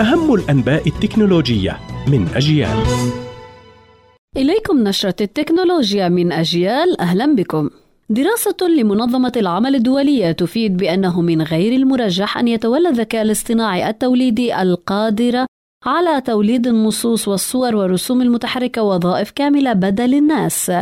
أهم الأنباء التكنولوجية من أجيال. إليكم نشرة التكنولوجيا من أجيال، أهلا بكم. دراسة لمنظمة العمل الدولية تفيد بأنه من غير المرجح أن يتولى الذكاء الاصطناعي التوليدي القادرة على توليد النصوص والصور والرسوم المتحركة وظائف كاملة بدل الناس،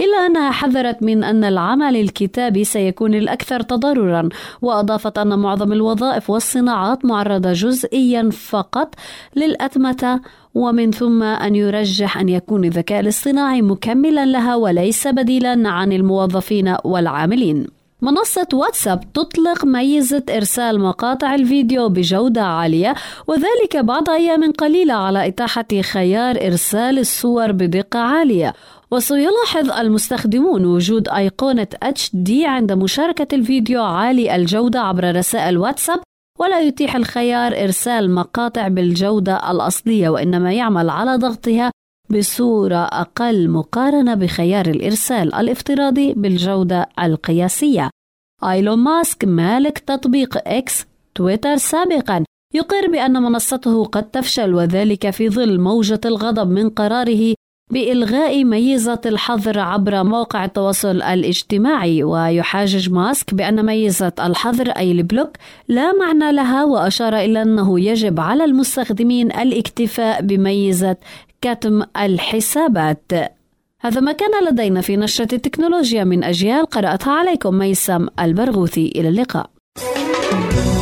إلا أنها حذرت من أن العمل الكتابي سيكون الأكثر تضرراً، وأضافت أن معظم الوظائف والصناعات معرضة جزئياً فقط للأتمتة، ومن ثم أن يرجح أن يكون الذكاء الاصطناعي مكملاً لها وليس بديلاً عن الموظفين والعاملين. منصة واتساب تطلق ميزة إرسال مقاطع الفيديو بجودة عالية، وذلك بعد أيام قليلة على إتاحة خيار إرسال الصور بدقة عالية. وسيلاحظ المستخدمون وجود أيقونة HD عند مشاركة الفيديو عالي الجودة عبر رسائل واتساب، ولا يتيح الخيار إرسال مقاطع بالجودة الأصلية، وإنما يعمل على ضغطها بصورة أقل مقارنة بخيار الإرسال الافتراضي بالجودة القياسية. آيلون ماسك مالك تطبيق إكس تويتر سابقاً يقر بأن منصته قد تفشل، وذلك في ظل موجة الغضب من قراره بإلغاء ميزة الحظر عبر موقع التواصل الاجتماعي. ويحاجج ماسك بأن ميزة الحظر أي البلوك لا معنى لها، وأشار إلى أنه يجب على المستخدمين الاكتفاء بميزة كتم الحسابات. هذا ما كان لدينا في نشرة التكنولوجيا من أجيال، قرأتها عليكم ميسم البرغوثي. إلى اللقاء.